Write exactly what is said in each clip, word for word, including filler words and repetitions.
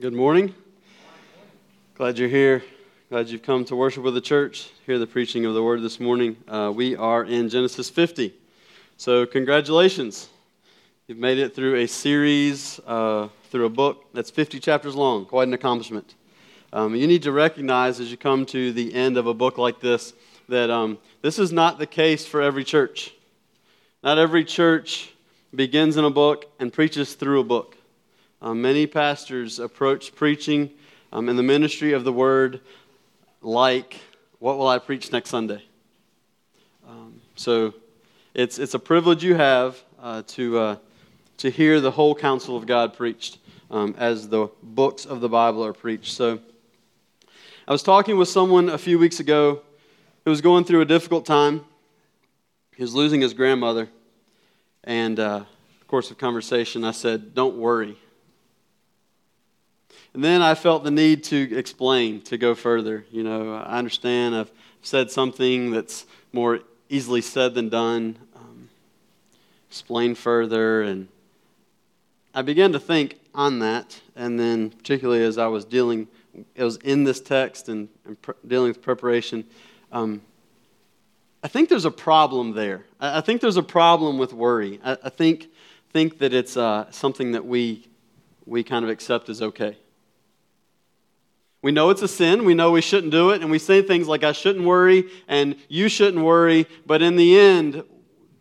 Good morning. Glad you're here. Glad you've come to worship with the church, hear the preaching of the word this morning. Uh, we are in Genesis fifty. So congratulations. You've made it through a series, uh, through a book that's fifty chapters long. Quite an accomplishment. Um, you need to recognize as you come to the end of a book like this that um, this is not the case for every church. Not every church begins in a book and preaches through a book. Um, many pastors approach preaching um, in the ministry of the word like, what will I preach next Sunday? Um, so it's it's a privilege you have uh, to uh, to hear the whole counsel of God preached um, as the books of the Bible are preached. So I was talking with someone a few weeks ago who was going through a difficult time. He was losing his grandmother. And uh, in the course of conversation, I said, don't worry. And then I felt the need to explain, to go further. You know, I understand I've said something that's more easily said than done. Um, explain further. And I began to think on that. And then particularly as I was dealing, it was in this text and, and pr- dealing with preparation, um, I think there's a problem there. I, I think there's a problem with worry. I, I think think that it's uh, something that we we kind of accept as okay. We know it's a sin, we know we shouldn't do it, and we say things like, I shouldn't worry, and you shouldn't worry, but in the end,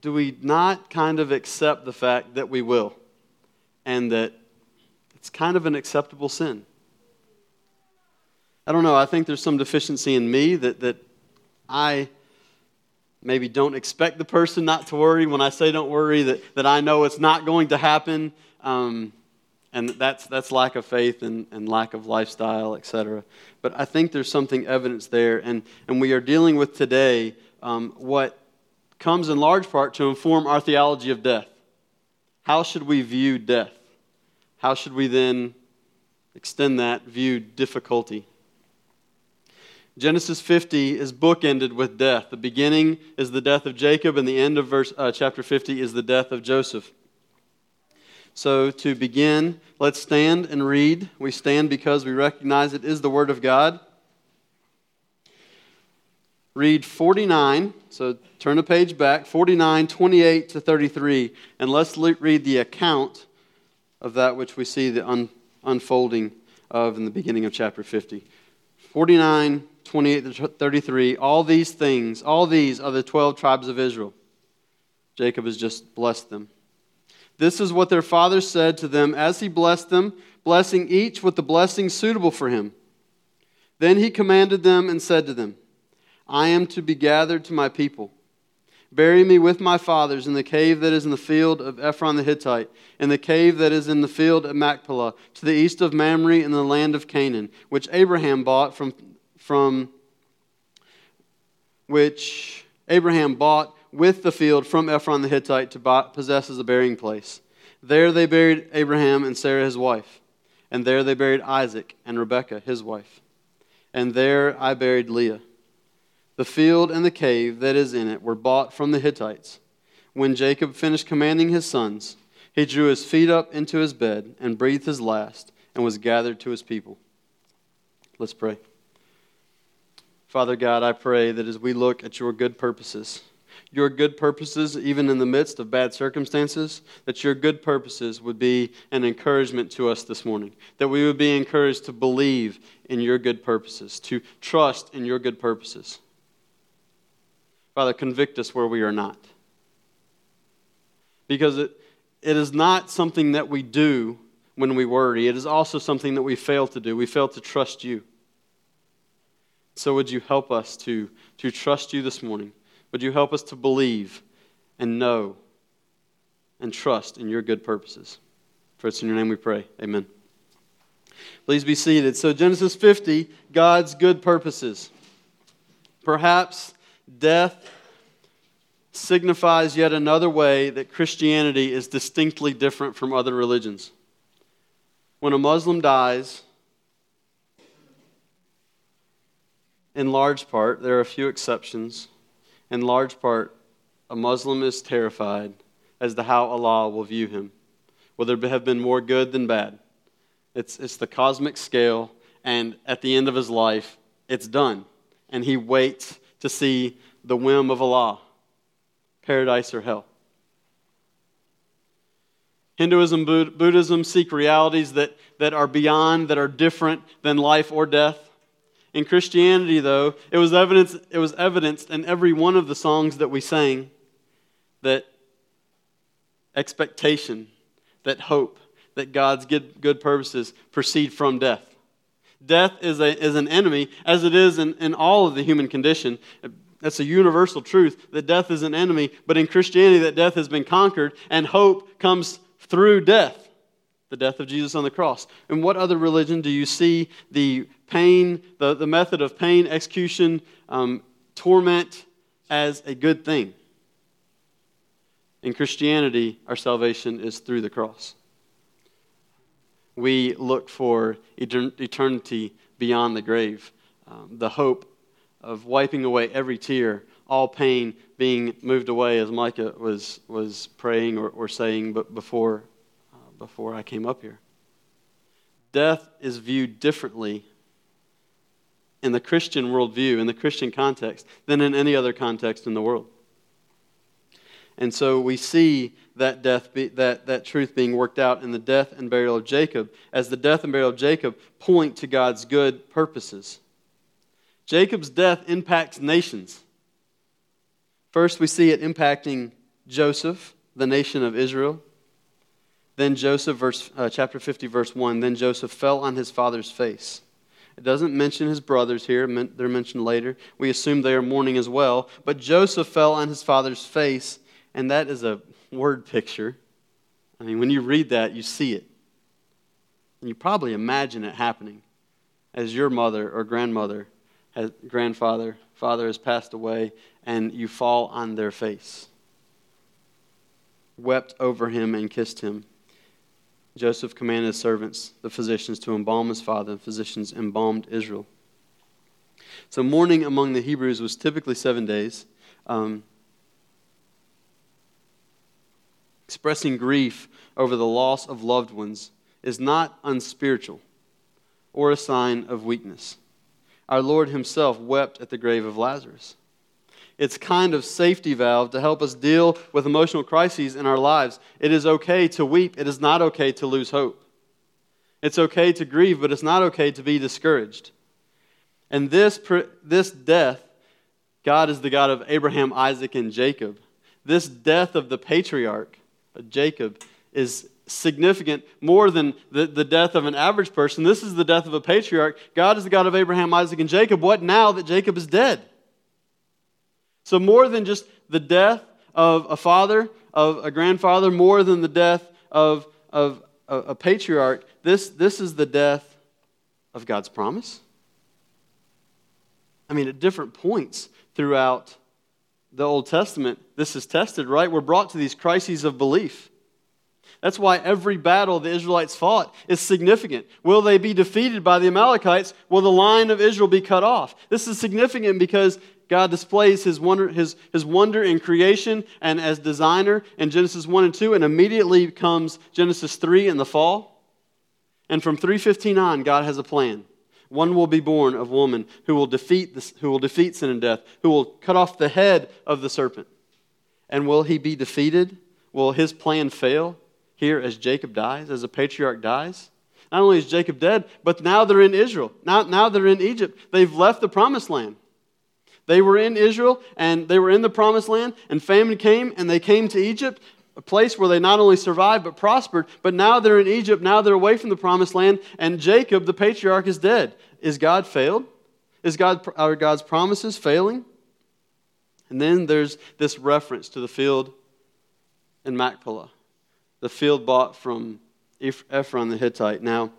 do we not kind of accept the fact that we will, and that it's kind of an acceptable sin? I don't know, I think there's some deficiency in me that, that I maybe don't expect the person not to worry. When I say don't worry, that, that I know it's not going to happen, um... And that's that's lack of faith and, and lack of lifestyle, et cetera. But I think there's something evidence there. And, and we are dealing with today um, what comes in large part to inform our theology of death. How should we view death? How should we then extend that, view difficulty? Genesis fifty is bookended with death. The beginning is the death of Jacob, and the end of verse uh, chapter fifty is the death of Joseph. So to begin, let's stand and read. We stand because we recognize it is the Word of God. Read forty-nine, so turn a page back, forty-nine, twenty-eight to thirty-three, and let's le- read the account of that which we see the un- unfolding of in the beginning of chapter fifty. forty-nine, twenty-eight to thirty-three, all these things, all these are the twelve tribes of Israel. Jacob has just blessed them. This is what their father said to them as he blessed them, blessing each with the blessing suitable for him. Then he commanded them and said to them, I am to be gathered to my people. Bury me with my fathers in the cave that is in the field of Ephron the Hittite, in the cave that is in the field of Machpelah, to the east of Mamre in the land of Canaan, which Abraham bought from, from which Abraham bought with the field from Ephron the Hittite to possess as a burying place. There they buried Abraham and Sarah his wife, and there they buried Isaac and Rebekah his wife. And there I buried Leah. The field and the cave that is in it were bought from the Hittites. When Jacob finished commanding his sons, he drew his feet up into his bed and breathed his last and was gathered to his people. Let's pray. Father God, I pray that as we look at your good purposes, your good purposes, even in the midst of bad circumstances, that your good purposes would be an encouragement to us this morning, that we would be encouraged to believe in your good purposes, to trust in your good purposes. Father, convict us where we are not. Because it, it is not something that we do when we worry. It is also something that we fail to do. We fail to trust you. So would you help us to, to trust you this morning? Would you help us to believe and know and trust in your good purposes? For it's in your name we pray. Amen. Please be seated. So Genesis fifty, God's good purposes. Perhaps death signifies yet another way that Christianity is distinctly different from other religions. When a Muslim dies, in large part, there are a few exceptions, in large part, a Muslim is terrified as to how Allah will view him. Will there have been more good than bad? It's, it's the cosmic scale, and at the end of his life, it's done. And he waits to see the whim of Allah, paradise or hell. Hinduism, Buddhism seek realities that, that are beyond, that are different than life or death. In Christianity, though, it was evidenced, it was evidenced in every one of the songs that we sang that expectation, that hope, that God's good, good purposes proceed from death. Death is a is an enemy, as it is in, in all of the human condition. That's a universal truth, that death is an enemy, but in Christianity that death has been conquered, and hope comes through death, the death of Jesus on the cross. In what other religion do you see the pain, the, the method of pain, execution, um, torment as a good thing? In Christianity, our salvation is through the cross. We look for eternity beyond the grave, um, the hope of wiping away every tear, all pain being moved away, as Micah was was praying or, or saying but before, uh, before I came up here. Death is viewed differently in the Christian worldview, in the Christian context, than in any other context in the world. And so we see that death, be, that, that truth being worked out in the death and burial of Jacob, as the death and burial of Jacob point to God's good purposes. Jacob's death impacts nations. First, we see it impacting Joseph, the nation of Israel. Then Joseph, verse uh, chapter fifty, verse one, then Joseph fell on his father's face. It doesn't mention his brothers here. They're mentioned later. We assume they are mourning as well. But Joseph fell on his father's face, and that is a word picture. I mean, when you read that, you see it. And you probably imagine it happening as your mother or grandmother, has, grandfather, father has passed away, and you fall on their face. Wept over him and kissed him. Joseph commanded his servants, the physicians, to embalm his father, and physicians embalmed Israel. So mourning among the Hebrews was typically seven days. Um, expressing grief over the loss of loved ones is not unspiritual or a sign of weakness. Our Lord himself wept at the grave of Lazarus. It's kind of safety valve to help us deal with emotional crises in our lives. It is okay to weep. It is not okay to lose hope. It's okay to grieve, but it's not okay to be discouraged. And this, this death, God is the God of Abraham, Isaac, and Jacob. This death of the patriarch, Jacob, is significant more than the, the death of an average person. This is the death of a patriarch. God is the God of Abraham, Isaac, and Jacob. What now that Jacob is dead? So more than just the death of a father, of a grandfather, more than the death of, of, of a patriarch, this, this is the death of God's promise. I mean, at different points throughout the Old Testament, this is tested, right? We're brought to these crises of belief. That's why every battle the Israelites fought is significant. Will they be defeated by the Amalekites? Will the line of Israel be cut off? This is significant because God displays his wonder, his, his wonder in creation and as designer in Genesis one and two, and immediately comes Genesis three in the fall. And from three fifteen on, God has a plan. One will be born of woman who will defeat this, who will defeat sin and death, who will cut off the head of the serpent. And will he be defeated? Will his plan fail here as Jacob dies, as a patriarch dies? Not only is Jacob dead, but now they're in Israel. Now, now they're in Egypt. They've left the promised land. They were in Israel, and they were in the promised land, and famine came, and they came to Egypt, a place where they not only survived but prospered, but now they're in Egypt, now they're away from the promised land, and Jacob, the patriarch, is dead. Is God failed? Is God, are God's promises failing? And then there's this reference to the field in Machpelah, the field bought from Ephron the Hittite. Now,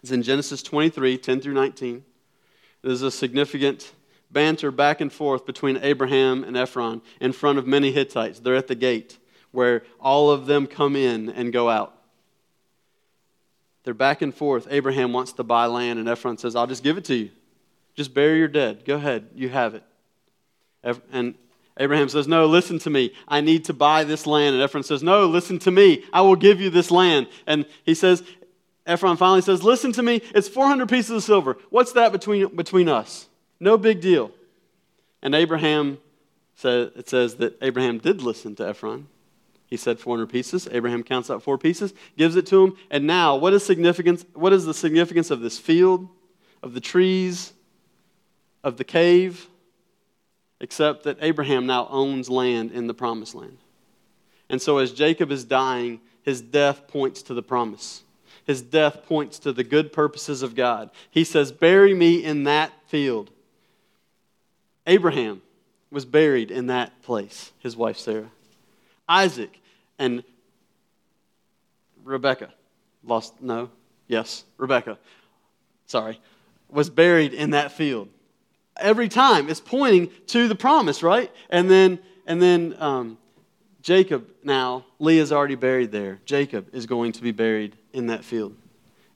it's in Genesis twenty-three, ten through nineteen. There's a significant banter back and forth between Abraham and Ephron in front of many Hittites. They're at the gate where all of them come in and go out. They're back and forth. Abraham wants to buy land, and Ephron says, I'll just give it to you. Just bury your dead. Go ahead. You have it. And Abraham says, no, listen to me. I need to buy this land. And Ephron says, no, listen to me. I will give you this land. And he says, Ephron finally says, listen to me, it's four hundred pieces of silver. What's that between, between us? No big deal. And Abraham said, it says that Abraham did listen to Ephron. He said four hundred pieces. Abraham counts out four pieces, gives it to him. And now, what is significance? What is the significance of this field, of the trees, of the cave? Except that Abraham now owns land in the promised land. And so as Jacob is dying, his death points to the promise. His death points to the good purposes of God. He says, bury me in that field. Abraham was buried in that place, his wife Sarah. Isaac and Rebecca, lost, no, yes, Rebecca, sorry, was buried in that field. Every time it's pointing to the promise, right? And then, and then um, Jacob now, Leah's already buried there. Jacob is going to be buried in that field.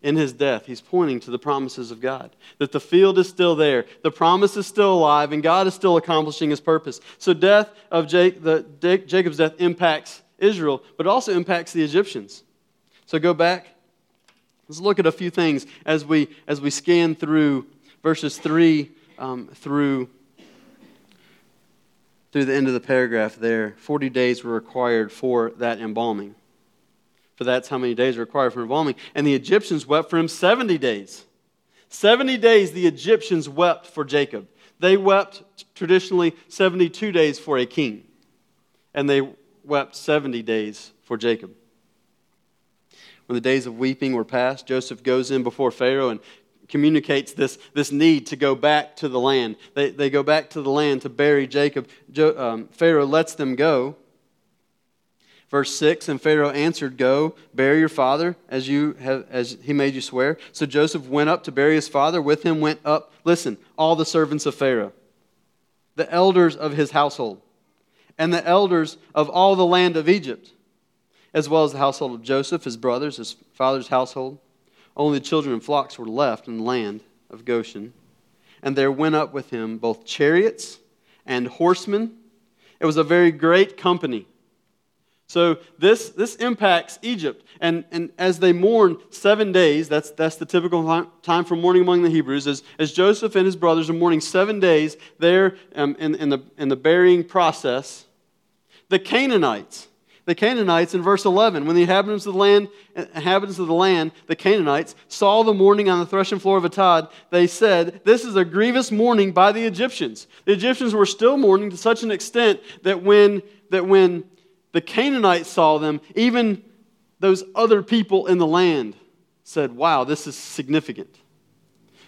In his death, he's pointing to the promises of God, that the field is still there, the promise is still alive, and God is still accomplishing his purpose. So death of Jake, the, Jacob's death impacts Israel, but it also impacts the Egyptians. So go back. Let's look at a few things as we as we scan through verses three um, through through the end of the paragraph. There, forty days were required for that embalming. For that's how many days are required for embalming. And the Egyptians wept for him seventy days. seventy days the Egyptians wept for Jacob. They wept traditionally seventy-two days for a king. And they wept seventy days for Jacob. When the days of weeping were past, Joseph goes in before Pharaoh and communicates this, this need to go back to the land. They, they go back to the land to bury Jacob. Jo, um, Pharaoh lets them go. Verse six, and Pharaoh answered, go, bury your father, as you have, as he made you swear. So Joseph went up to bury his father. With him went up, listen, all the servants of Pharaoh, the elders of his household, and the elders of all the land of Egypt, as well as the household of Joseph, his brothers, his father's household. Only children and flocks were left in the land of Goshen. And there went up with him both chariots and horsemen. It was a very great company. So this, this impacts Egypt. And, and as they mourn seven days, that's, that's the typical time for mourning among the Hebrews, as, as Joseph and his brothers are mourning seven days there um, in, in, the, in the burying process, the Canaanites, the Canaanites in verse eleven, when the inhabitants of the land, inhabitants of the land, the Canaanites, saw the mourning on the threshing floor of Atad, they said, this is a grievous mourning by the Egyptians. The Egyptians were still mourning to such an extent that when that when... the Canaanites saw them, even those other people in the land said, wow, this is significant.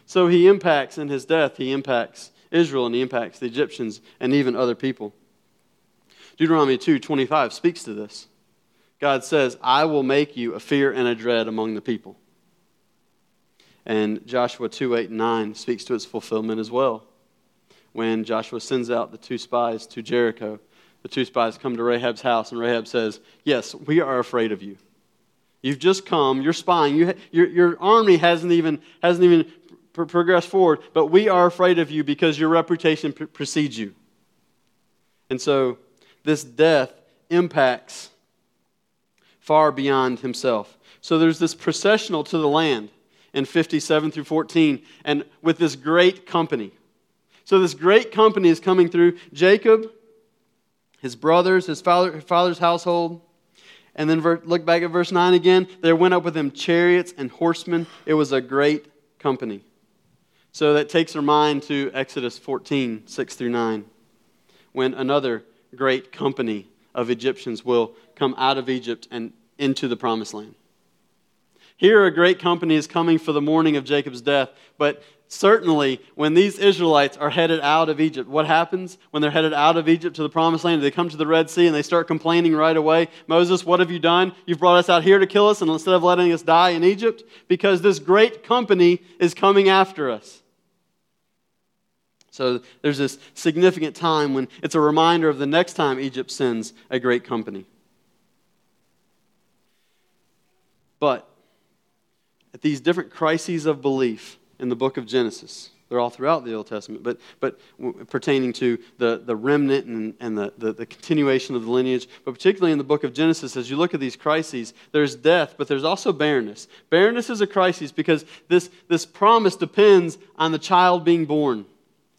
So he impacts, in his death, he impacts Israel and he impacts the Egyptians and even other people. Deuteronomy two twenty-five speaks to this. God says, I will make you a fear and a dread among the people. And Joshua two eight and nine speaks to its fulfillment as well. When Joshua sends out the two spies to Jericho, the two spies come to Rahab's house, and Rahab says, yes, we are afraid of you. You've just come, you're spying, you, your, your army hasn't even, hasn't even pr- progressed forward, but we are afraid of you because your reputation pr- precedes you. And so this death impacts far beyond himself. So there's this processional to the land in fifty-seven through fourteen, and with this great company. So this great company is coming through Jacob, his brothers, his father, father's household. And then ver- look back at verse nine again. There went up with him chariots and horsemen. It was a great company. So that takes our mind to Exodus fourteen, six through nine, when another great company of Egyptians will come out of Egypt and into the promised land. Here a great company is coming for the mourning of Jacob's death, but certainly, when these Israelites are headed out of Egypt, what happens when they're headed out of Egypt to the promised land? They come to the Red Sea and they start complaining right away. Moses, what have you done? You've brought us out here to kill us, and instead of letting us die in Egypt, because this great company is coming after us. So there's this significant time when it's a reminder of the next time Egypt sends a great company. But at these different crises of belief, in the book of Genesis, They're all throughout the Old Testament. But but w- pertaining to the, the remnant and, and the, the, the continuation of the lineage. But particularly in the book of Genesis, as you look at these crises, there's death, but there's also barrenness. Barrenness is a crisis because this, this promise depends on the child being born,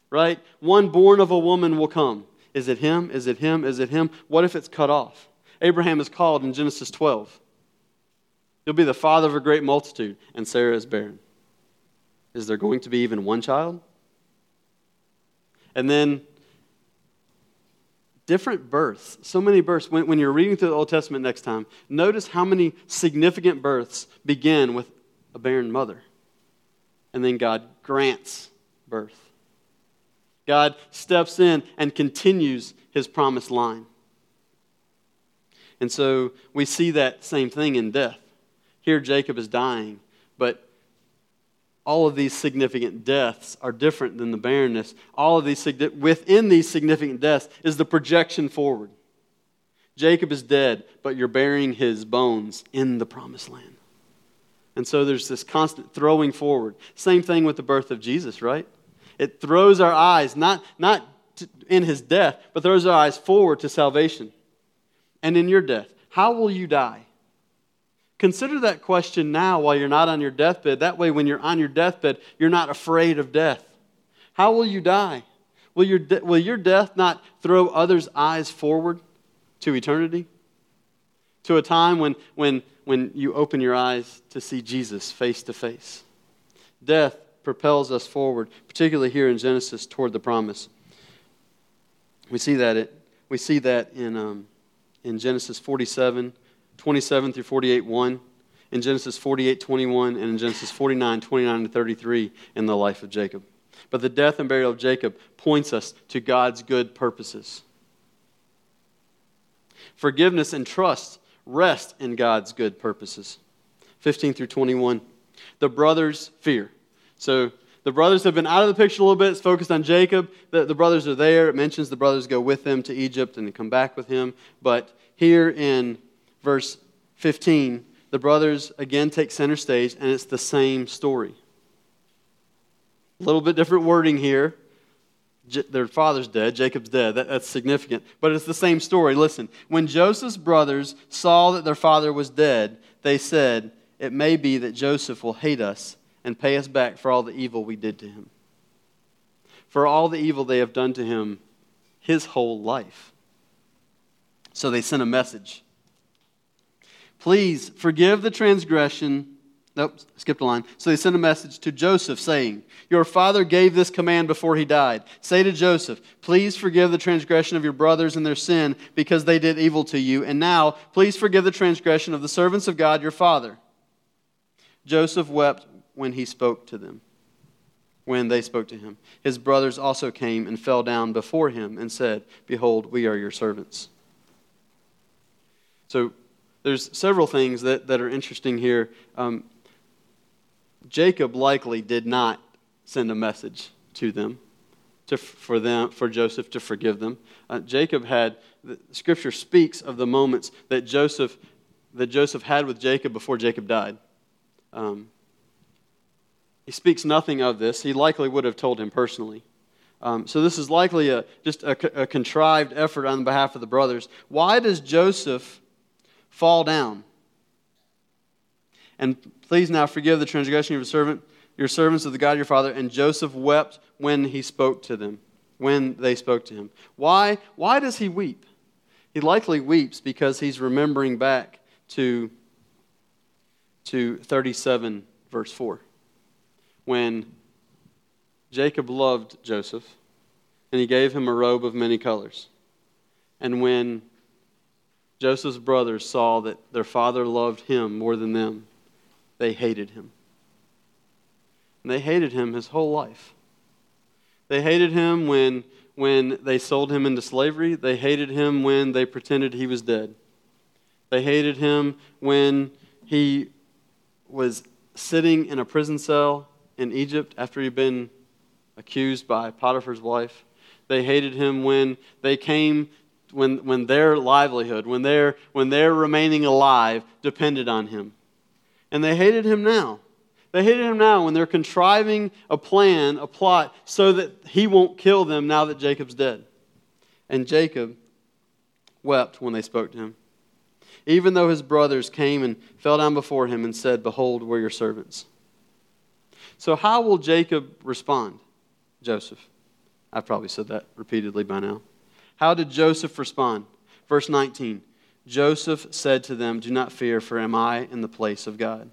right? One born of a woman will come. Is it him? Is it him? Is it him? What if it's cut off? Abraham is called in Genesis twelve. You'll be the father of a great multitude, and Sarah is barren. Is there going to be even one child? And then different births, so many births. When, when you're reading through the Old Testament next time, notice how many significant births begin with a barren mother. And then God grants birth. God steps in and continues his promised line. And so we see that same thing in death. Here Jacob is dying, but all of these significant deaths are different than the barrenness. All of these within these significant deaths is the projection forward. Jacob is dead, but you're burying his bones in the promised land. And so there's this constant throwing forward. Same thing with the birth of Jesus, right? It throws our eyes, not, not in his death, but throws our eyes forward to salvation. And in your death, how will you die? Consider that question now while you're not on your deathbed. That way, when you're on your deathbed, you're not afraid of death. How will you die? Will your, de- will your death not throw others' eyes forward to eternity? To a time when, when, when you open your eyes to see Jesus face to face. Death propels us forward, particularly here in Genesis, toward the promise. We see that it. We see that in um, in Genesis forty-seven. twenty-seven through forty-eight one, in Genesis forty-eight twenty-one, and in Genesis forty-nine twenty-nine to thirty-three in the life of Jacob. But the death and burial of Jacob points us to God's good purposes. Forgiveness and trust rest in God's good purposes. fifteen through twenty-one, the brothers fear. So the brothers have been out of the picture a little bit. It's focused on Jacob. The, the brothers are there. It mentions the brothers go with them to Egypt and come back with him. But here in verse fifteen, the brothers again take center stage, and it's the same story. A little bit different wording here. J- their father's dead, Jacob's dead. That, that's significant. But it's the same story. Listen, when Joseph's brothers saw that their father was dead, they said, "It may be that Joseph will hate us and pay us back for all the evil we did to him." For all the evil they have done to him his whole life. So they sent a message. Please forgive the transgression. Nope, skipped a line. So they sent a message to Joseph saying, "Your father gave this command before he died. Say to Joseph, please forgive the transgression of your brothers and their sin because they did evil to you. And now, please forgive the transgression of the servants of God, your father." Joseph wept when he spoke to them, when they spoke to him. His brothers also came and fell down before him and said, "Behold, we are your servants." So, there's several things that, that are interesting here. Um, Jacob likely did not send a message to them, to for them for Joseph to forgive them. Uh, Jacob had the Scripture speaks of the moments that Joseph that Joseph had with Jacob before Jacob died. Um, he speaks nothing of this. He likely would have told him personally. Um, so this is likely a just a, a contrived effort on behalf of the brothers. Why does Joseph fall down? "And please now forgive the transgression of your servant, your servants of the God your father." And Joseph wept when he spoke to them, when they spoke to him. Why? Why does he weep? He likely weeps because he's remembering back to, to thirty-seven, verse four, when Jacob loved Joseph, and he gave him a robe of many colors, and when Joseph's brothers saw that their father loved him more than them, they hated him. And they hated him his whole life. They hated him when, when they sold him into slavery. They hated him when they pretended he was dead. They hated him when he was sitting in a prison cell in Egypt after he'd been accused by Potiphar's wife. They hated him when they came When when their livelihood, when their when their remaining alive depended on him. And they hated him now. They hate him now when they're contriving a plan, a plot, so that he won't kill them now that Jacob's dead. And Jacob wept when they spoke to him, even though his brothers came and fell down before him and said, "Behold, we're your servants." So how will Jacob respond? Joseph. I've probably said that repeatedly by now. How did Joseph respond? Verse nineteen, Joseph said to them, "Do not fear, for am I in the place of God?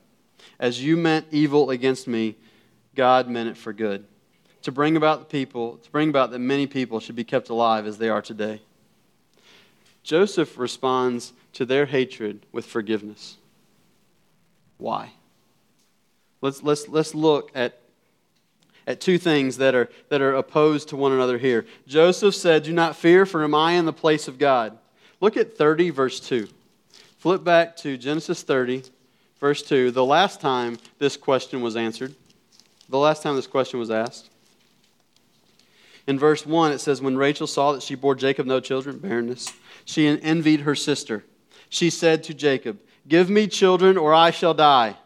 As you meant evil against me, God meant it for good, to bring about the people, to bring about that many people should be kept alive as they are today." Joseph responds to their hatred with forgiveness. Why? Let's let's let's look at at two things that are that are opposed to one another here. Joseph said, "Do not fear, for am I in the place of God?" Look at thirty, verse two. Flip back to Genesis thirty, verse two. The last time this question was answered. The last time this question was asked. In verse one, it says, "When Rachel saw that she bore Jacob no children, barrenness, she envied her sister. She said to Jacob, 'Give me children or I shall die.'"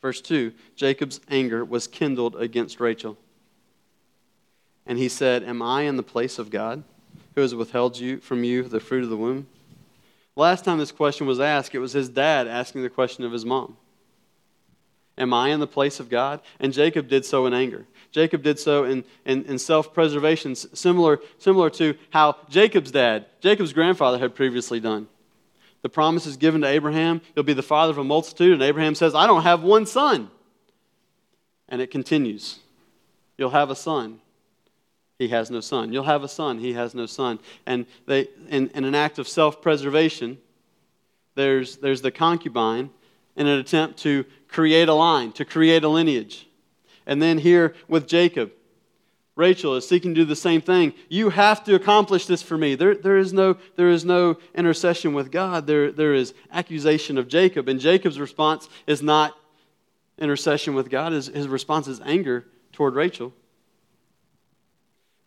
Verse two, Jacob's anger was kindled against Rachel. And he said, "Am I in the place of God, who has withheld you from you the fruit of the womb?" Last time this question was asked, it was his dad asking the question of his mom. Am I in the place of God? And Jacob did so in anger. Jacob did so in, in, in self-preservation, similar, similar to how Jacob's dad, Jacob's grandfather had previously done. The promise is given to Abraham, "You'll be the father of a multitude," and Abraham says, "I don't have one son." And it continues. "You'll have a son." He has no son. "You'll have a son." He has no son. And they, in, in an act of self-preservation, there's, there's the concubine in an attempt to create a line, to create a lineage. And then here with Jacob, Rachel is seeking to do the same thing. "You have to accomplish this for me." There, there is no, there is no intercession with God. There, there is accusation of Jacob. And Jacob's response is not intercession with God. His, his response is anger toward Rachel.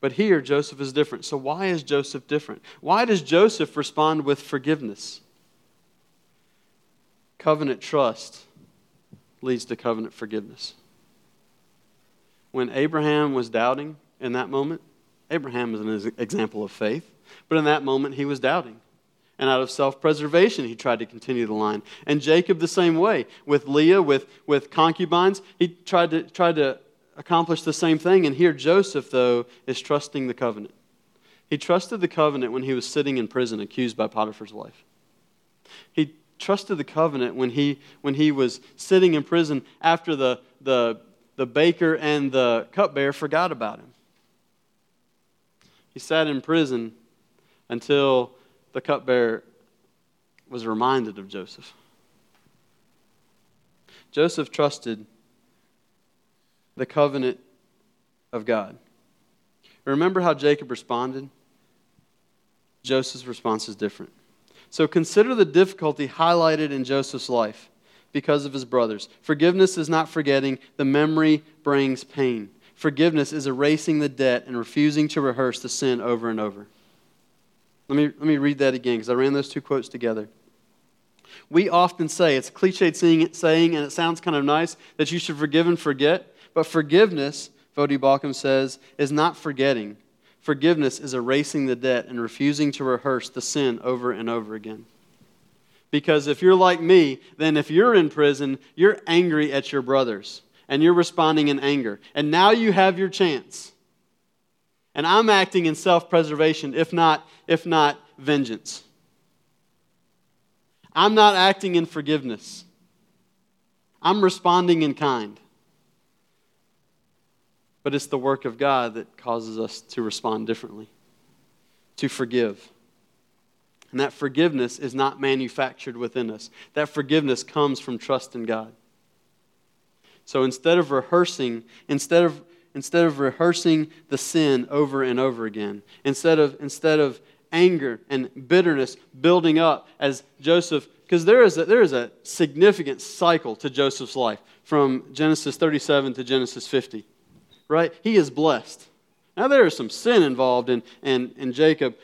But here, Joseph is different. So why is Joseph different? Why does Joseph respond with forgiveness? Covenant trust leads to covenant forgiveness. When Abraham was doubting in that moment, Abraham is an example of faith, but in that moment he was doubting. And out of self-preservation, he tried to continue the line. And Jacob the same way. With Leah, with, with concubines, he tried to, tried to accomplish the same thing. And here Joseph, though, is trusting the covenant. He trusted the covenant when he was sitting in prison, accused by Potiphar's wife. He trusted the covenant when he when he was sitting in prison after the the the baker and the cupbearer forgot about him. He sat in prison until the cupbearer was reminded of Joseph. Joseph trusted the covenant of God. Remember how Jacob responded? Joseph's response is different. So consider the difficulty highlighted in Joseph's life because of his brothers. Forgiveness is not forgetting. The memory brings pain. Forgiveness is erasing the debt and refusing to rehearse the sin over and over. Let me, let me read that again because I ran those two quotes together. "We often say," it's a cliched saying and it sounds kind of nice, "that you should forgive and forget. But forgiveness," Vodi Balkum says, "is not forgetting. Forgiveness is erasing the debt and refusing to rehearse the sin over and over again." Because if you're like me, then if you're in prison, you're angry at your brothers. And you're responding in anger. And now you have your chance. And I'm acting in self-preservation, if not, if not vengeance. I'm not acting in forgiveness. I'm responding in kind. But it's the work of God that causes us to respond differently, to forgive. And that forgiveness is not manufactured within us. That forgiveness comes from trust in God. So instead of rehearsing, instead of instead of rehearsing the sin over and over again, instead of instead of anger and bitterness building up as Joseph, because there is a, there is a significant cycle to Joseph's life from Genesis thirty-seven to Genesis fifty. Right? He is blessed. Now there is some sin involved in, in, in Jacob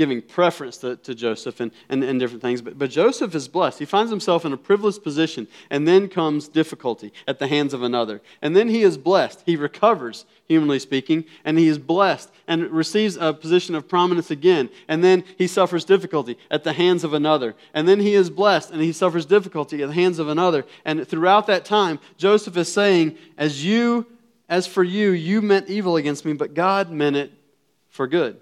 giving preference to, to Joseph and, and, and different things. But, but Joseph is blessed. He finds himself in a privileged position, and then comes difficulty at the hands of another. And then he is blessed. He recovers, humanly speaking, and he is blessed and receives a position of prominence again. And then he suffers difficulty at the hands of another. And then he is blessed, and he suffers difficulty at the hands of another. And throughout that time, Joseph is saying, as you, as for you, you meant evil against me, but God meant it for good.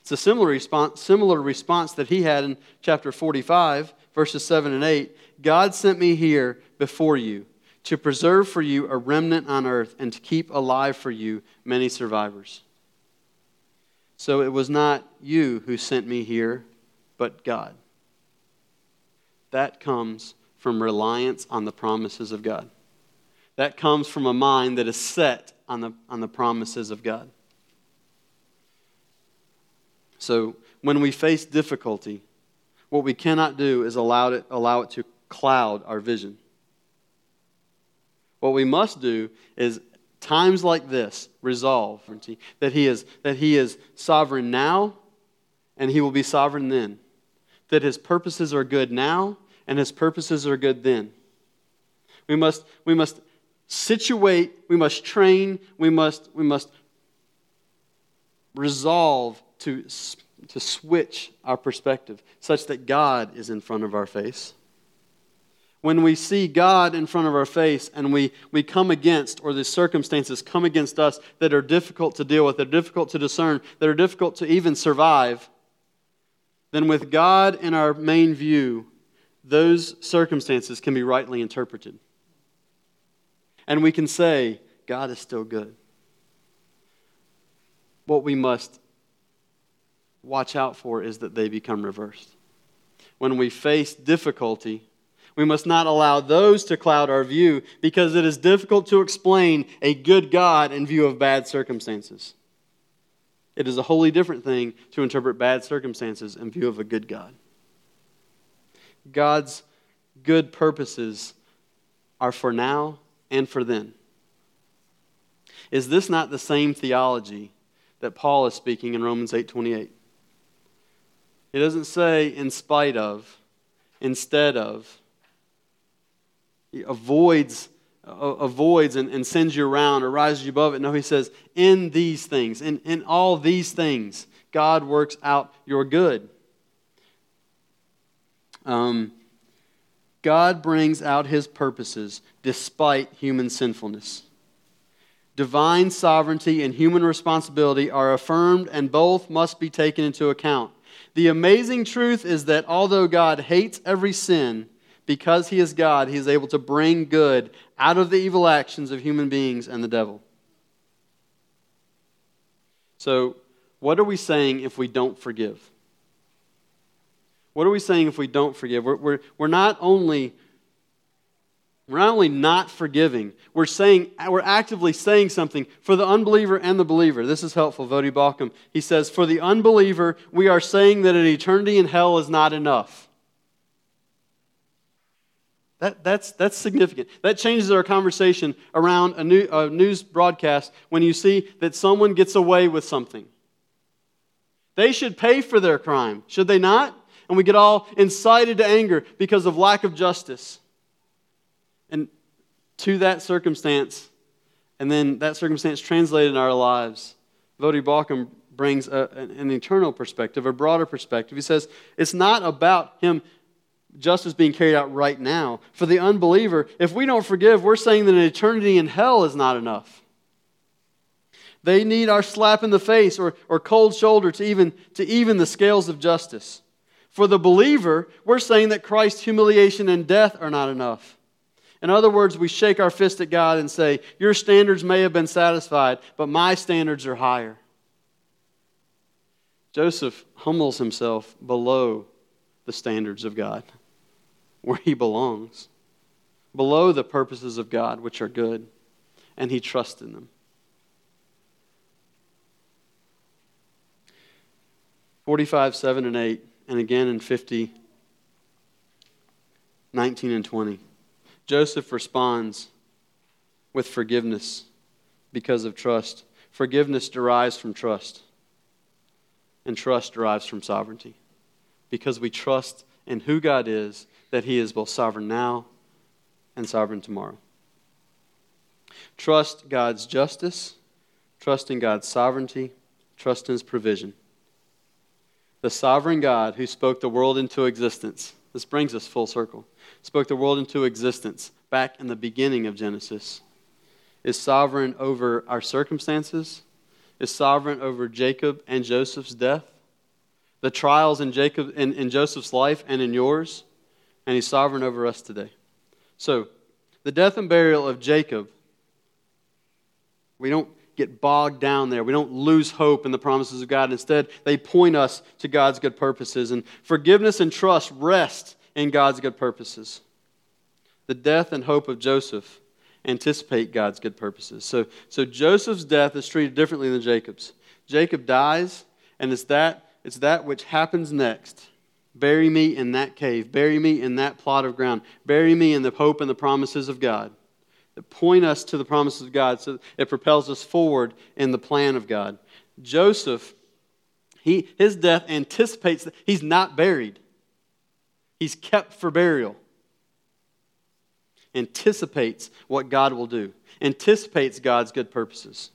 It's a similar response, similar response that he had in chapter forty-five, verses seven and eight. God sent me here before you to preserve for you a remnant on earth and to keep alive for you many survivors. So it was not you who sent me here, but God. That comes from reliance on the promises of God. That comes from a mind that is set on the, on the promises of God. So when we face difficulty, what we cannot do is allow it, allow it to cloud our vision. What we must do is, times like this, resolve that he is, that he is sovereign now, and he will be sovereign then. That his purposes are good now, and his purposes are good then. We must, we must situate, we must train, we must, we must resolve to to switch our perspective such that God is in front of our face. When we see God in front of our face and we, we come against, or the circumstances come against us that are difficult to deal with, that are difficult to discern, that are difficult to even survive, then with God in our main view, those circumstances can be rightly interpreted. And we can say, God is still good. What we must watch out for is that they become reversed. When we face difficulty, we must not allow those to cloud our view, because it is difficult to explain a good God in view of bad circumstances. It is a wholly different thing to interpret bad circumstances in view of a good God. God's good purposes are for now and for then. Is this not the same theology that Paul is speaking in Romans eight twenty-eight? It doesn't say in spite of, instead of. He avoids, uh, avoids and, and sends you around or rises you above it. No, he says, in these things, in, in all these things, God works out your good. Um, God brings out his purposes despite human sinfulness. Divine sovereignty and human responsibility are affirmed, and both must be taken into account. The amazing truth is that although God hates every sin, because he is God, he is able to bring good out of the evil actions of human beings and the devil. So, what are we saying if we don't forgive? What are we saying if we don't forgive? We're, we're, we're not only... We're not only not forgiving, we're saying we're actively saying something for the unbeliever and the believer. This is helpful, Vodi Balkum. He says, for the unbeliever, we are saying that an eternity in hell is not enough. That, that's, that's significant. That changes our conversation around a, new, a news broadcast when you see that someone gets away with something. They should pay for their crime, should they not? And we get all incited to anger because of lack of justice. And to that circumstance, and then that circumstance translated in our lives, Vodi Balkum brings a, an, an eternal perspective, a broader perspective. He says, it's not about him, justice being carried out right now. For the unbeliever, if we don't forgive, we're saying that an eternity in hell is not enough. They need our slap in the face or, or cold shoulder to even, to even the scales of justice. For the believer, we're saying that Christ's humiliation and death are not enough. In other words, we shake our fist at God and say, your standards may have been satisfied, but my standards are higher. Joseph humbles himself below the standards of God, where he belongs, below the purposes of God, which are good, and he trusts in them. forty-five, seven, and eight, and again in fifty, nineteen, and twenty. Joseph responds with forgiveness because of trust. Forgiveness derives from trust. and trust derives from sovereignty, because we trust in who God is, that he is both sovereign now and sovereign tomorrow. Trust God's justice, trust in God's sovereignty, trust in his provision. The sovereign God who spoke the world into existence, this brings us full circle, spoke the world into existence back in the beginning of Genesis, is sovereign over our circumstances, is sovereign over Jacob and Joseph's death, the trials in Jacob in, in Joseph's life and in yours, and he's sovereign over us today. So, the death and burial of Jacob, we don't get bogged down there. We don't lose hope in the promises of God. Instead, they point us to God's good purposes. And forgiveness and trust rest in God's good purposes. The death and hope of Joseph anticipate God's good purposes. So, so Joseph's death is treated differently than Jacob's. Jacob dies, and it's that it's that which happens next. Bury me in that cave. Bury me in that plot of ground. Bury me in the hope and the promises of God. That point us to the promises of God, so it propels us forward in the plan of God. Joseph, he his death anticipates that he's not buried. He's kept for burial. Anticipates what God will do. Anticipates God's good purposes.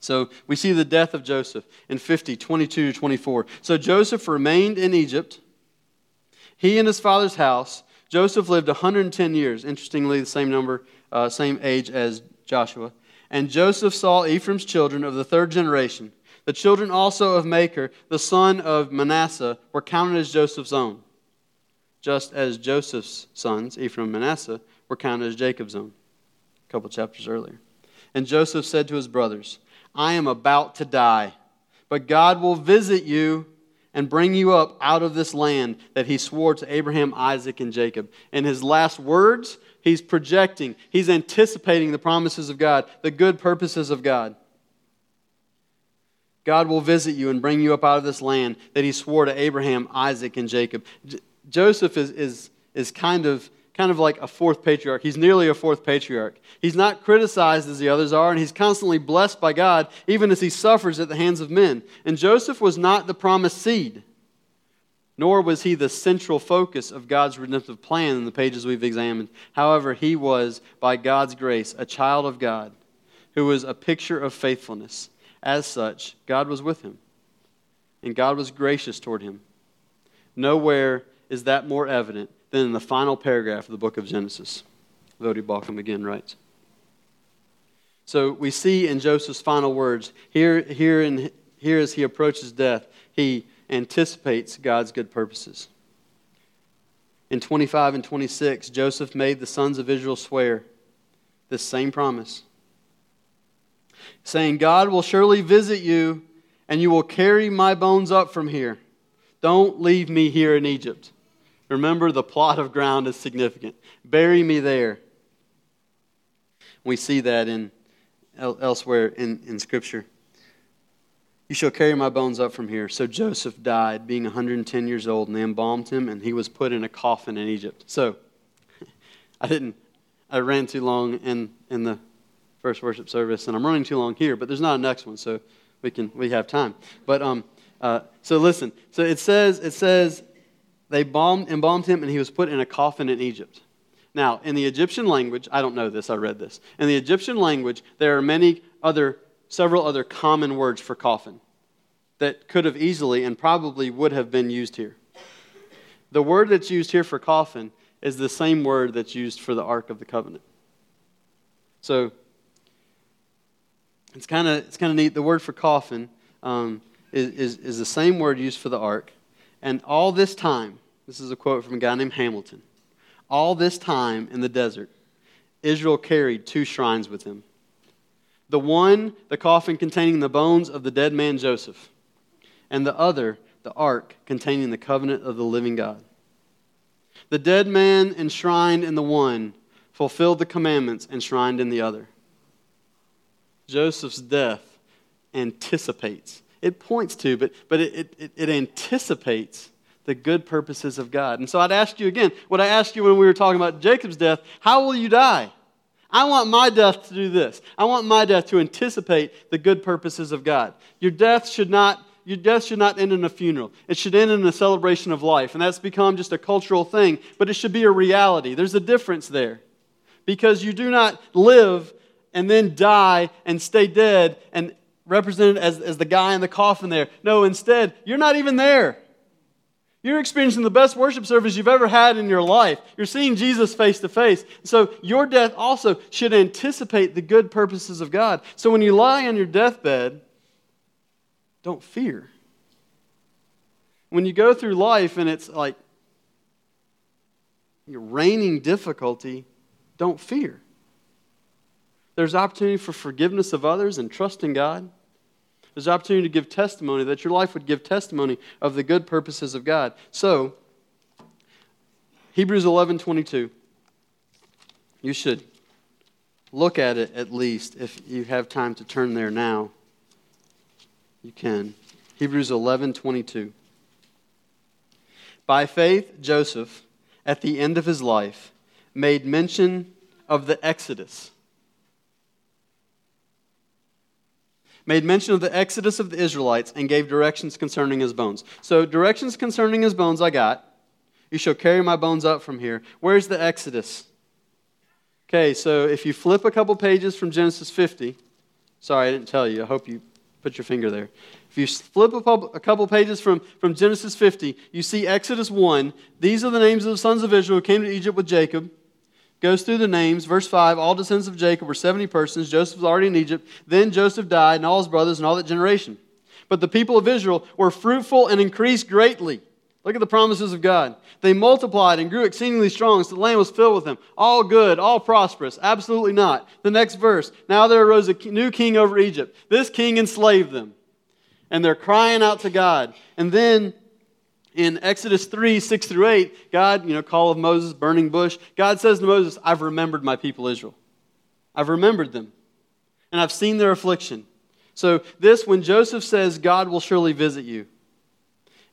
So we see the death of Joseph in fifty, twenty-two to twenty-four. So Joseph remained in Egypt. He and his father's house. Joseph lived one hundred ten years, interestingly the same number, uh, same age as Joshua. And Joseph saw Ephraim's children of the third generation. The children also of Machir, the son of Manasseh, were counted as Joseph's own, just as Joseph's sons, Ephraim and Manasseh, were counted as Jacob's own, a couple chapters earlier. And Joseph said to his brothers, I am about to die, but God will visit you and bring you up out of this land that he swore to Abraham, Isaac, and Jacob. In his last words, he's projecting, he's anticipating the promises of God, the good purposes of God. God will visit you and bring you up out of this land that he swore to Abraham, Isaac, and Jacob. J- Joseph is is is kind of kind of like a fourth patriarch. He's nearly a fourth patriarch. He's not criticized as the others are, and he's constantly blessed by God, even as he suffers at the hands of men. And Joseph was not the promised seed, nor was he the central focus of God's redemptive plan in the pages we've examined. However, he was, by God's grace, a child of God, who was a picture of faithfulness. As such, God was with him, and God was gracious toward him. Nowhere is that more evident Then in the final paragraph of the book of Genesis. Vodi Balcom again writes. So we see in Joseph's final words, here, here, in, here as he approaches death, he anticipates God's good purposes. In twenty-five and twenty-six, Joseph made the sons of Israel swear this same promise, saying, God will surely visit you, and you will carry my bones up from here. Don't leave me here in Egypt. Remember, the plot of ground is significant. Bury me there. We see that in elsewhere in, in Scripture. You shall carry my bones up from here. So Joseph died, being one hundred ten years old, and they embalmed him, and he was put in a coffin in Egypt. So, I didn't, I ran too long in, in the first worship service, and I'm running too long here, but there's not a next one, so we can we have time. But um, uh, so listen. So it says it says. They embalmed, embalmed him, and he was put in a coffin in Egypt. Now, in the Egyptian language, I don't know this, I read this. In the Egyptian language, there are many other, several other common words for coffin that could have easily and probably would have been used here. The word that's used here for coffin is the same word that's used for the Ark of the Covenant. So, it's kind of it's kind of neat. The word for coffin um, is, is, is the same word used for the Ark. And all this time, this is a quote from a guy named Hamilton. All this time in the desert, Israel carried two shrines with him. The one, the coffin containing the bones of the dead man Joseph. And the other, the ark containing the covenant of the living God. The dead man enshrined in the one fulfilled the commandments enshrined in the other. Joseph's death anticipates. It points to, but but it, it it anticipates the good purposes of God. And so I'd ask you again, what I asked you when we were talking about Jacob's death, how will you die? I want my death to do this. I want my death to anticipate the good purposes of God. Your death should not your death should not end in a funeral. It should end in a celebration of life. And that's become just a cultural thing, but it should be a reality. There's a difference there. Because you do not live and then die and stay dead and represented as, as the guy in the coffin there. No, instead, you're not even there. You're experiencing the best worship service you've ever had in your life. You're seeing Jesus face to face. So your death also should anticipate the good purposes of God. So when you lie on your deathbed, don't fear. When you go through life and it's like you're raining difficulty, don't fear. There's opportunity for forgiveness of others and trust in God. There's opportunity to give testimony, that your life would give testimony of the good purposes of God. So, Hebrews eleven twenty-two. You should look at it at least. If you have time to turn there now, you can. Hebrews eleven twenty-two. By faith, Joseph, at the end of his life, made mention of the Exodus. Made mention of the exodus of the Israelites and gave directions concerning his bones. So directions concerning his bones I got. You shall carry my bones up from here. Where's the exodus? Okay, so if you flip a couple pages from Genesis fifty. Sorry, I didn't tell you. I hope you put your finger there. If you flip a couple pages from, from Genesis fifty, you see Exodus one. These are the names of the sons of Israel who came to Egypt with Jacob. Goes through the names. Verse five, all descendants of Jacob were seventy persons. Joseph was already in Egypt. Then Joseph died and all his brothers and all that generation. But the people of Israel were fruitful and increased greatly. Look at the promises of God. They multiplied and grew exceedingly strong, so the land was filled with them. All good, all prosperous. Absolutely not. The next verse, now there arose a new king over Egypt. This king enslaved them. And they're crying out to God. And then in Exodus three, six through eight, God, you know, call of Moses, burning bush. God says to Moses, I've remembered my people Israel. I've remembered them. And I've seen their affliction. So this, when Joseph says, God will surely visit you.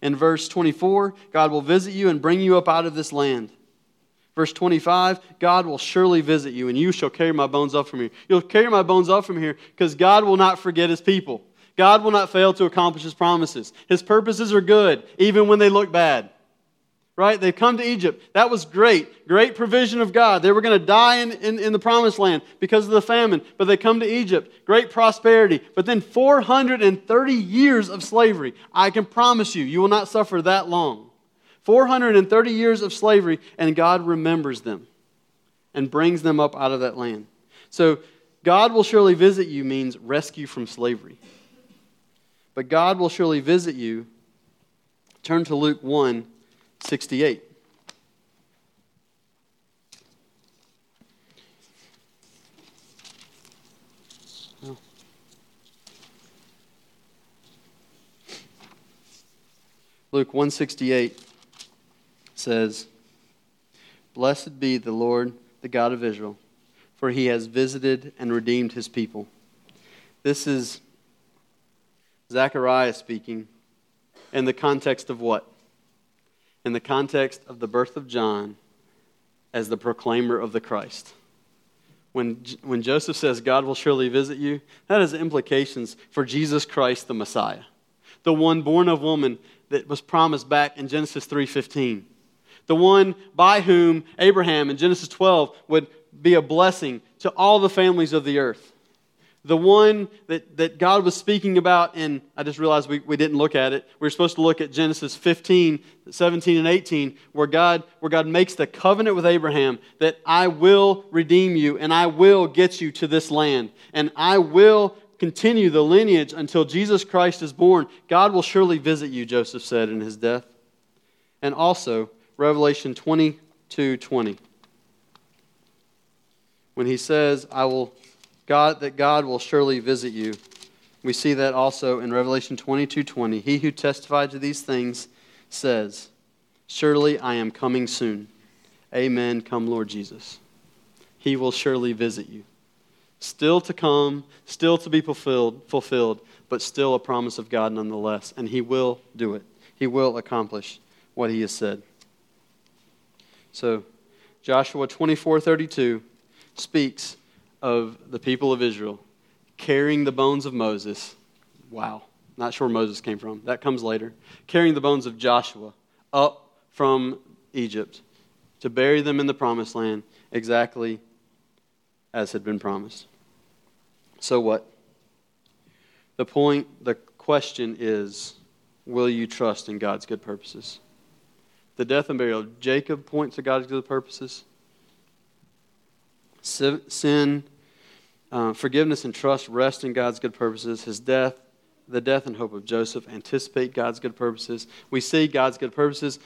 In verse twenty-four, God will visit you and bring you up out of this land. Verse twenty-five, God will surely visit you and you shall carry my bones up from here. You'll carry my bones up from here because God will not forget his people. God will not fail to accomplish his promises. His purposes are good, even when they look bad. Right? They've come to Egypt. That was great. Great provision of God. They were going to die in, in, in the promised land because of the famine, but they come to Egypt. Great prosperity. But then four hundred thirty years of slavery. I can promise you, you will not suffer that long. four hundred thirty years of slavery, and God remembers them and brings them up out of that land. So, God will surely visit you means rescue from slavery. But God will surely visit you. Turn to Luke one, sixty-eight. Oh. Luke one sixty-eight says, Blessed be the Lord, the God of Israel, for he has visited and redeemed his people. This is Zechariah speaking in the context of what? In the context of the birth of John as the proclaimer of the Christ. When, when Joseph says, God will surely visit you, that has implications for Jesus Christ the Messiah, the one born of woman that was promised back in Genesis three fifteen, the one by whom Abraham in Genesis twelve would be a blessing to all the families of the earth. The one that, that God was speaking about, and I just realized we, we didn't look at it. We were supposed to look at Genesis fifteen, seventeen, and eighteen, where God, where God makes the covenant with Abraham that I will redeem you and I will get you to this land and I will continue the lineage until Jesus Christ is born. God will surely visit you, Joseph said in his death. And also, Revelation twenty-two twenty, when he says, I will... God, that God will surely visit you. We see that also in Revelation twenty-two twenty. He who testified to these things says, Surely I am coming soon. Amen. Come, Lord Jesus. He will surely visit you. Still to come, still to be fulfilled, fulfilled, but still a promise of God nonetheless. And he will do it. He will accomplish what he has said. So, Joshua twenty-four thirty-two speaks of the people of Israel carrying the bones of Moses. Wow. Not sure where Moses came from. That comes later. Carrying the bones of Joshua up from Egypt to bury them in the promised land exactly as had been promised. So what? The point, the question is, will you trust in God's good purposes? The death and burial of Jacob points to God's good purposes. Sin, uh, forgiveness and trust rest in God's good purposes. His death, the death and hope of Joseph anticipate God's good purposes. We see God's good purposes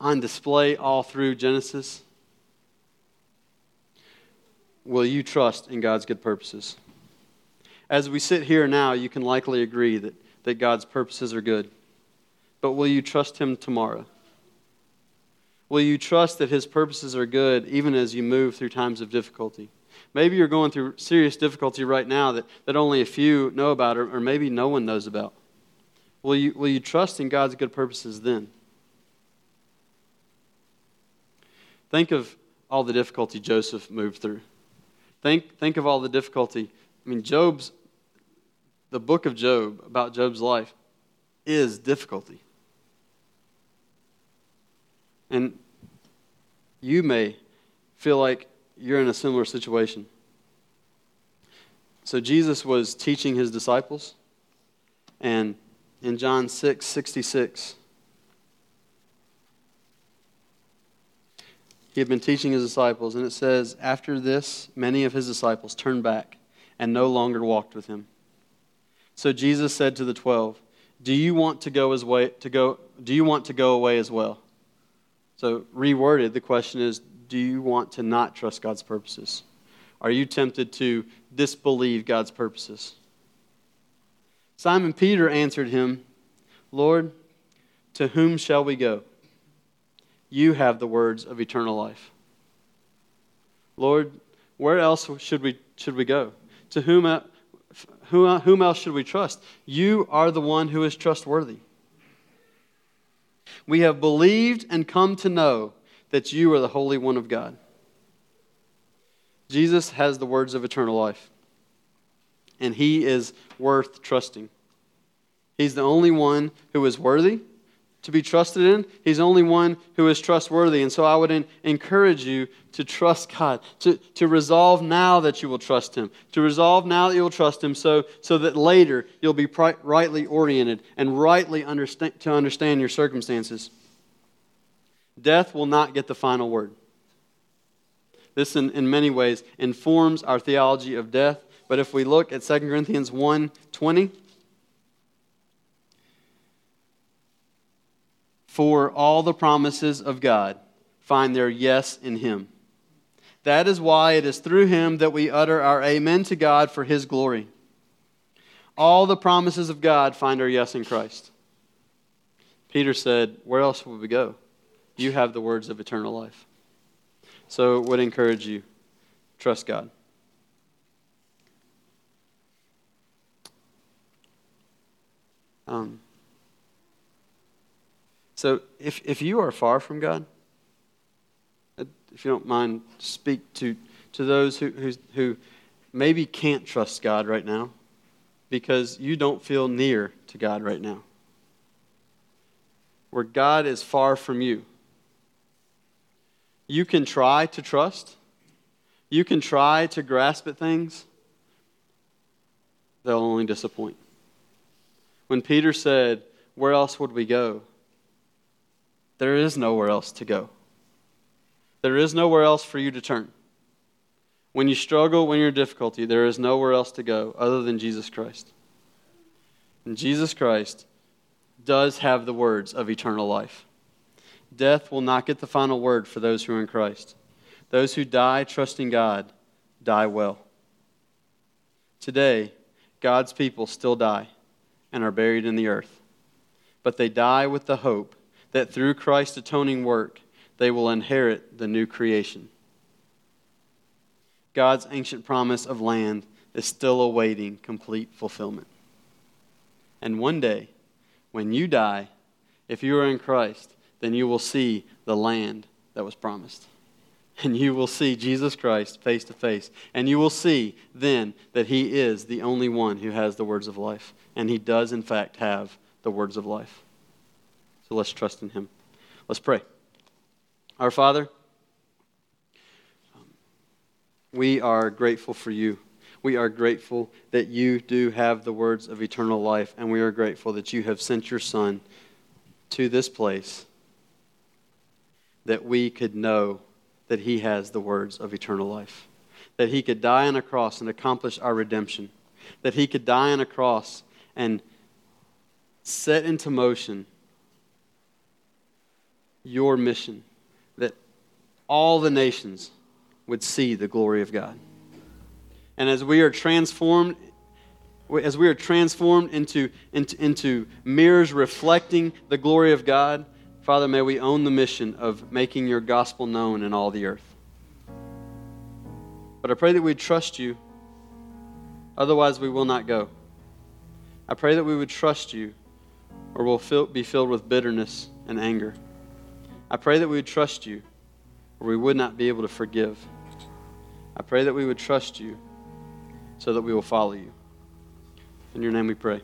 on display all through Genesis. Will you trust in God's good purposes? As we sit here now, you can likely agree that, that God's purposes are good. But will you trust Him tomorrow? Will you trust that His purposes are good even as you move through times of difficulty? Maybe you're going through serious difficulty right now that, that only a few know about, or, or maybe no one knows about. Will you, will you trust in God's good purposes then? Think of all the difficulty Joseph moved through. Think, think of all the difficulty. I mean, Job's, the book of Job, about Job's life, is difficulty. And you may feel like you're in a similar situation. So Jesus was teaching his disciples, and in John six sixty-six, he had been teaching his disciples, and it says, after this, many of his disciples turned back and no longer walked with him. So Jesus said to the twelve, "Do you want to go as way to go? Do you want to go away as well?" So reworded, the question is, do you want to not trust God's purposes? Are you tempted to disbelieve God's purposes? Simon Peter answered him, "Lord, to whom shall we go? You have the words of eternal life." Lord, where else should we should we go? To whom whom whom else should we trust? You are the one who is trustworthy. We have believed and come to know that you are the Holy One of God. Jesus has the words of eternal life, and he is worth trusting. He's the only one who is worthy to be trusted in. He's the only one who is trustworthy. And so I would in, encourage you to trust God, to, to resolve now that you will trust him, to resolve now that you will trust him so, so that later you'll be pri- rightly oriented and rightly understand, to understand your circumstances. Death will not get the final word. This, in, in many ways, informs our theology of death. But if we look at Second Corinthians one twenty, for all the promises of God find their yes in him. That is why it is through him that we utter our amen to God for his glory. All the promises of God find our yes in Christ. Peter said, where else would we go? You have the words of eternal life. So would encourage you, trust God. Um, so if if you are far from God, if you don't mind, speak to to those who who, who maybe can't trust God right now because you don't feel near to God right now. Where God is far from you. You can try to trust. You can try to grasp at things. They'll only disappoint. When Peter said, where else would we go? There is nowhere else to go. There is nowhere else for you to turn. When you struggle, when you're in difficulty, there is nowhere else to go other than Jesus Christ. And Jesus Christ does have the words of eternal life. Death will not get the final word for those who are in Christ. Those who die trusting God die well. Today, God's people still die and are buried in the earth. But they die with the hope that through Christ's atoning work, they will inherit the new creation. God's ancient promise of land is still awaiting complete fulfillment. And one day, when you die, if you are in Christ, then you will see the land that was promised. and you will see Jesus Christ face to face. And you will see then that he is the only one who has the words of life. And he does, in fact, have the words of life. So let's trust in him. Let's pray. Our Father, we are grateful for you. We are grateful that you do have the words of eternal life, and we are grateful that you have sent your Son to this place that we could know that he has the words of eternal life, that he could die on a cross and accomplish our redemption, that he could die on a cross and set into motion your mission, that all the nations would see the glory of God. And as we are transformed, as we are transformed into, into, into mirrors reflecting the glory of God, Father, may we own the mission of making your gospel known in all the earth. But I pray that we'd trust you, otherwise we will not go. I pray that we would trust you, or we'll fill, be filled with bitterness and anger. I pray that we would trust you, or we would not be able to forgive. I pray that we would trust you so that we will follow you. In your name we pray.